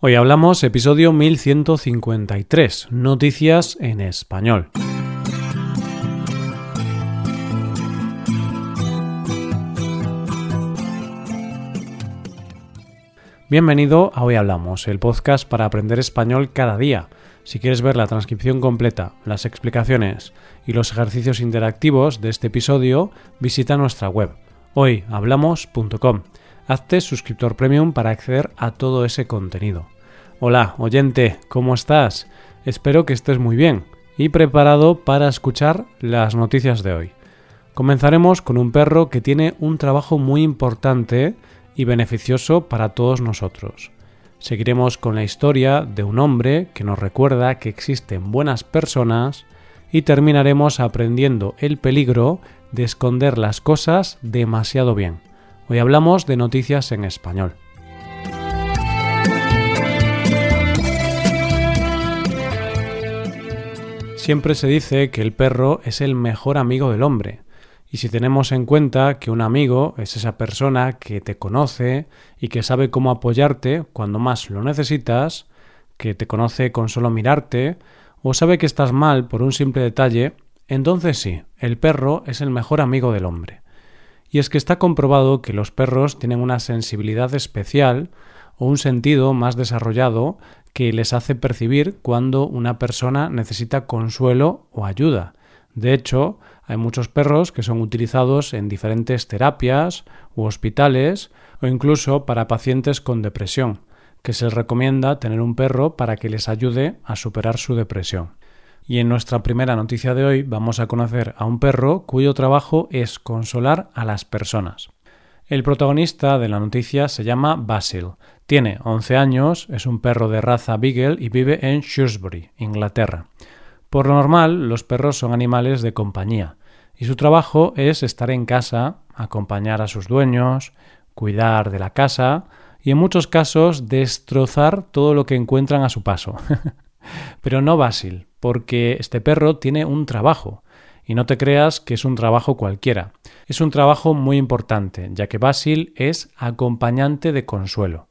Hoy hablamos episodio 1153, noticias en español. Bienvenido a Hoy Hablamos, el podcast para aprender español cada día. Si quieres ver la transcripción completa, las explicaciones y los ejercicios interactivos de este episodio, visita nuestra web, hoyhablamos.com. Hazte suscriptor premium para acceder a todo ese contenido. Hola, oyente, ¿cómo estás? Espero que estés muy bien y preparado para escuchar las noticias de hoy. Comenzaremos con un perro que tiene un trabajo muy importante y beneficioso para todos nosotros. Seguiremos con la historia de un hombre que nos recuerda que existen buenas personas y terminaremos aprendiendo el peligro de esconder las cosas demasiado bien. Hoy hablamos de noticias en español. Siempre se dice que el perro es el mejor amigo del hombre. Y si tenemos en cuenta que un amigo es esa persona que te conoce y que sabe cómo apoyarte cuando más lo necesitas, que te conoce con solo mirarte o sabe que estás mal por un simple detalle, entonces sí, el perro es el mejor amigo del hombre. Y es que está comprobado que los perros tienen una sensibilidad especial o un sentido más desarrollado que les hace percibir cuando una persona necesita consuelo o ayuda. De hecho, hay muchos perros que son utilizados en diferentes terapias u hospitales o incluso para pacientes con depresión, que se les recomienda tener un perro para que les ayude a superar su depresión. Y en nuestra primera noticia de hoy vamos a conocer a un perro cuyo trabajo es consolar a las personas. El protagonista de la noticia se llama Basil. Tiene 11 años, es un perro de raza Beagle y vive en Shrewsbury, Inglaterra. Por lo normal, los perros son animales de compañía y su trabajo es estar en casa, acompañar a sus dueños, cuidar de la casa y en muchos casos destrozar todo lo que encuentran a su paso. Pero no Basil, porque este perro tiene un trabajo y no te creas que es un trabajo cualquiera. Es un trabajo muy importante, ya que Basil es acompañante de consuelo.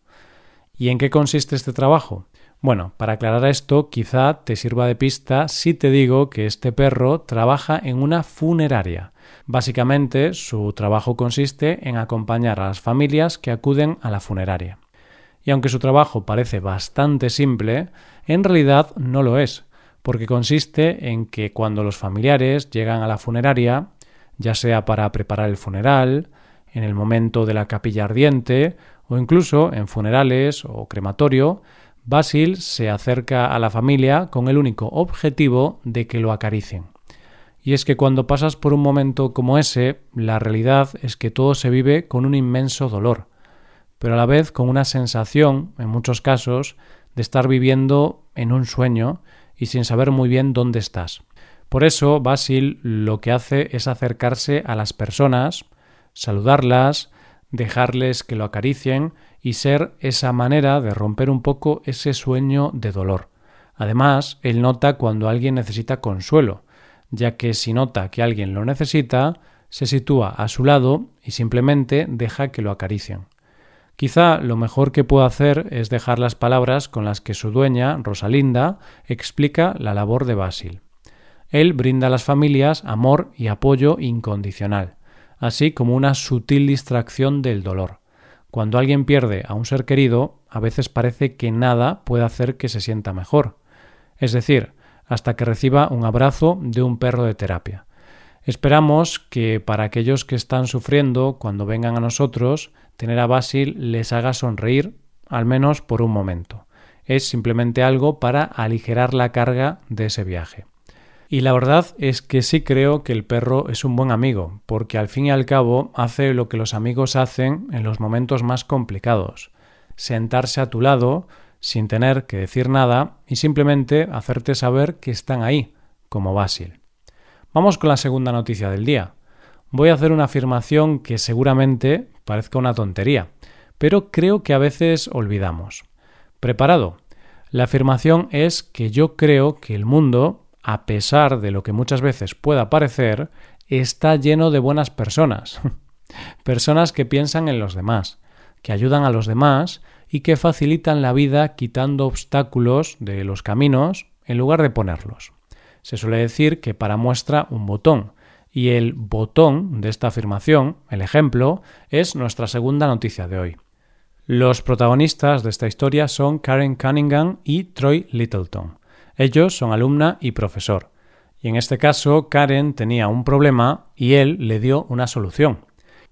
¿Y en qué consiste este trabajo? Bueno, para aclarar esto, quizá te sirva de pista si te digo que este perro trabaja en una funeraria. Básicamente, su trabajo consiste en acompañar a las familias que acuden a la funeraria. Y aunque su trabajo parece bastante simple, en realidad no lo es, porque consiste en que cuando los familiares llegan a la funeraria, ya sea para preparar el funeral, en el momento de la capilla ardiente o incluso en funerales o crematorio, Basil se acerca a la familia con el único objetivo de que lo acaricien. Y es que cuando pasas por un momento como ese, la realidad es que todo se vive con un inmenso dolor, pero a la vez con una sensación, en muchos casos, de estar viviendo en un sueño y sin saber muy bien dónde estás. Por eso, Basil lo que hace es acercarse a las personas, saludarlas, dejarles que lo acaricien y ser esa manera de romper un poco ese sueño de dolor. Además, él nota cuando alguien necesita consuelo, ya que si nota que alguien lo necesita, se sitúa a su lado y simplemente deja que lo acaricien. Quizá lo mejor que pueda hacer es dejar las palabras con las que su dueña, Rosalinda, explica la labor de Basil. Él brinda a las familias amor y apoyo incondicional, así como una sutil distracción del dolor. Cuando alguien pierde a un ser querido, a veces parece que nada puede hacer que se sienta mejor, es decir, hasta que reciba un abrazo de un perro de terapia. Esperamos que para aquellos que están sufriendo cuando vengan a nosotros, tener a Basil les haga sonreír, al menos por un momento. Es simplemente algo para aligerar la carga de ese viaje. Y la verdad es que sí creo que el perro es un buen amigo, porque al fin y al cabo hace lo que los amigos hacen en los momentos más complicados: sentarse a tu lado sin tener que decir nada y simplemente hacerte saber que están ahí, como Basil. Vamos con la segunda noticia del día. Voy a hacer una afirmación que seguramente parezca una tontería, pero creo que a veces olvidamos. ¿Preparado? La afirmación es que yo creo que el mundo, a pesar de lo que muchas veces pueda parecer, está lleno de buenas personas. Personas que piensan en los demás, que ayudan a los demás y que facilitan la vida quitando obstáculos de los caminos en lugar de ponerlos. Se suele decir que para muestra un botón, y el botón de esta afirmación, el ejemplo, es nuestra segunda noticia de hoy. Los protagonistas de esta historia son Karen Cunningham y Troy Littleton. Ellos son alumna y profesor. Y en este caso, Karen tenía un problema y él le dio una solución.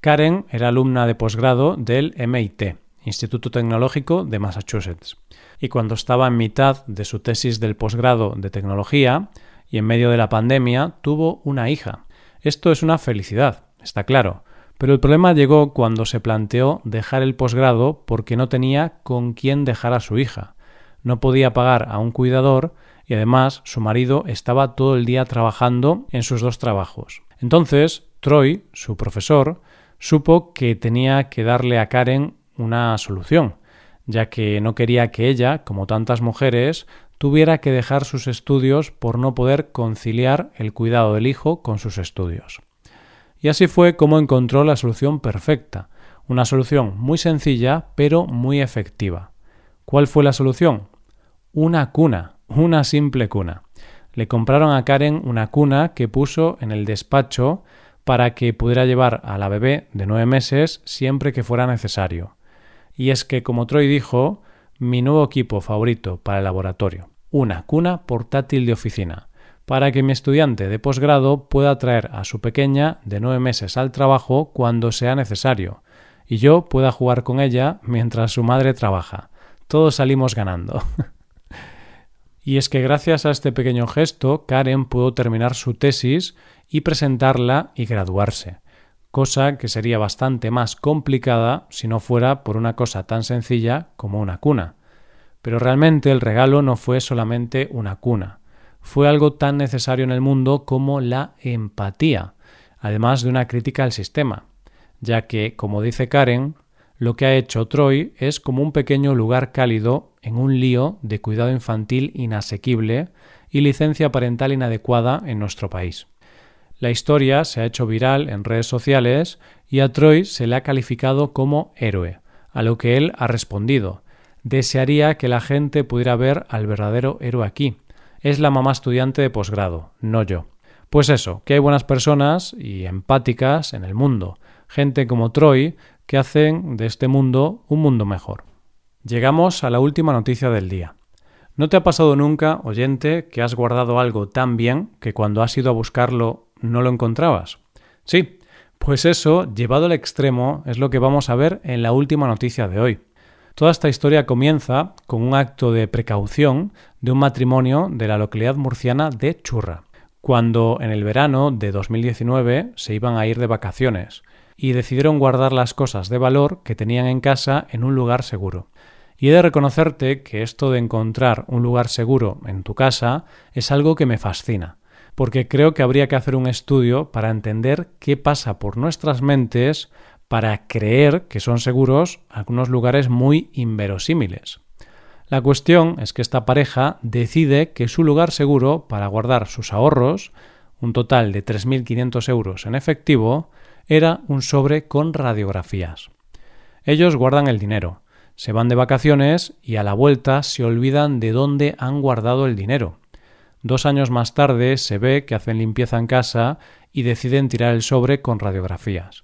Karen era alumna de posgrado del MIT, Instituto Tecnológico de Massachusetts. Y cuando estaba en mitad de su tesis del posgrado de tecnología y en medio de la pandemia, tuvo una hija. Esto es una felicidad, está claro. Pero el problema llegó cuando se planteó dejar el posgrado porque no tenía con quién dejar a su hija. No podía pagar a un cuidador y además su marido estaba todo el día trabajando en sus dos trabajos. Entonces, Troy, su profesor, supo que tenía que darle a Karen una solución, ya que no quería que ella, como tantas mujeres, tuviera que dejar sus estudios por no poder conciliar el cuidado del hijo con sus estudios. Y así fue como encontró la solución perfecta, una solución muy sencilla pero muy efectiva. ¿Cuál fue la solución? Una cuna, una simple cuna. Le compraron a Karen una cuna que puso en el despacho para que pudiera llevar a la bebé de 9 meses siempre que fuera necesario. Y es que, como Troy dijo, mi nuevo equipo favorito para el laboratorio, una cuna portátil de oficina, para que mi estudiante de posgrado pueda traer a su pequeña de 9 meses al trabajo cuando sea necesario y yo pueda jugar con ella mientras su madre trabaja. Todos salimos ganando. Y es que gracias a este pequeño gesto, Karen pudo terminar su tesis y presentarla y graduarse, cosa que sería bastante más complicada si no fuera por una cosa tan sencilla como una cuna. Pero realmente el regalo no fue solamente una cuna. Fue algo tan necesario en el mundo como la empatía, además de una crítica al sistema, ya que, como dice Karen, lo que ha hecho Troy es como un pequeño lugar cálido en un lío de cuidado infantil inasequible y licencia parental inadecuada en nuestro país. La historia se ha hecho viral en redes sociales y a Troy se le ha calificado como héroe, a lo que él ha respondido: desearía que la gente pudiera ver al verdadero héroe aquí. Es la mamá estudiante de posgrado, no yo. Pues eso, que hay buenas personas y empáticas en el mundo. Gente como Troy que hacen de este mundo un mundo mejor. Llegamos a la última noticia del día. ¿No te ha pasado nunca, oyente, que has guardado algo tan bien que cuando has ido a buscarlo no lo encontrabas? Sí, pues eso, llevado al extremo, es lo que vamos a ver en la última noticia de hoy. Toda esta historia comienza con un acto de precaución de un matrimonio de la localidad murciana de Churra, cuando en el verano de 2019 se iban a ir de vacaciones y decidieron guardar las cosas de valor que tenían en casa en un lugar seguro. Y he de reconocerte que esto de encontrar un lugar seguro en tu casa es algo que me fascina, porque creo que habría que hacer un estudio para entender qué pasa por nuestras mentes para creer que son seguros algunos lugares muy inverosímiles. La cuestión es que esta pareja decide que su lugar seguro para guardar sus ahorros, un total de 3.500 euros en efectivo, era un sobre con radiografías. Ellos guardan el dinero, se van de vacaciones y a la vuelta se olvidan de dónde han guardado el dinero. 2 años más tarde se ve que hacen limpieza en casa y deciden tirar el sobre con radiografías.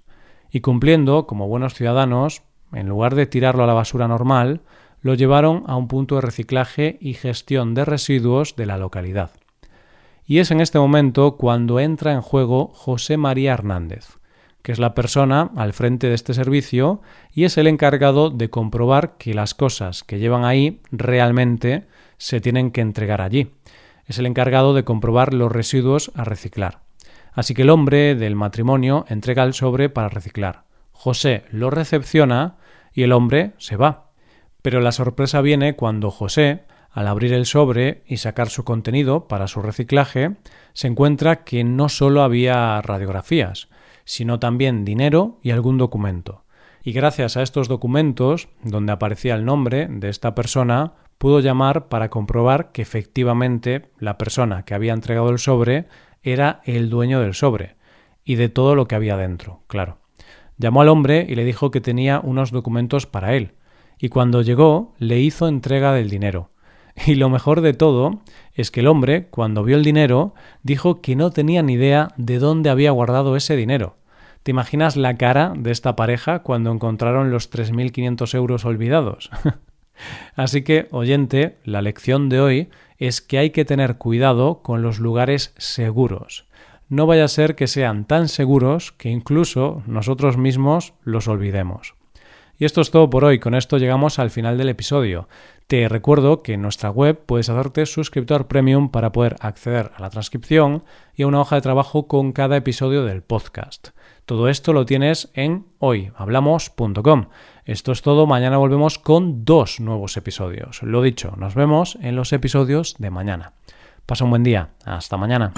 Y cumpliendo, como buenos ciudadanos, en lugar de tirarlo a la basura normal, lo llevaron a un punto de reciclaje y gestión de residuos de la localidad. Y es en este momento cuando entra en juego José María Hernández, que es la persona al frente de este servicio y es el encargado de comprobar que las cosas que llevan ahí realmente se tienen que entregar allí. Es el encargado de comprobar los residuos a reciclar. Así que el hombre del matrimonio entrega el sobre para reciclar. José lo recepciona y el hombre se va. Pero la sorpresa viene cuando José, al abrir el sobre y sacar su contenido para su reciclaje, se encuentra que no solo había radiografías, sino también dinero y algún documento. Y gracias a estos documentos, donde aparecía el nombre de esta persona, pudo llamar para comprobar que efectivamente la persona que había entregado el sobre era el dueño del sobre y de todo lo que había dentro, claro. Llamó al hombre y le dijo que tenía unos documentos para él y cuando llegó le hizo entrega del dinero. Y lo mejor de todo es que el hombre, cuando vio el dinero, dijo que no tenía ni idea de dónde había guardado ese dinero. ¿Te imaginas la cara de esta pareja cuando encontraron los 3.500 euros olvidados? Así que, oyente, la lección de hoy es que hay que tener cuidado con los lugares seguros. No vaya a ser que sean tan seguros que incluso nosotros mismos los olvidemos. Y esto es todo por hoy. Con esto llegamos al final del episodio. Te recuerdo que en nuestra web puedes hacerte suscriptor premium para poder acceder a la transcripción y a una hoja de trabajo con cada episodio del podcast. Todo esto lo tienes en hoyhablamos.com. Esto es todo. Mañana volvemos con 2 nuevos episodios. Lo dicho, nos vemos en los episodios de mañana. Pasa un buen día. Hasta mañana.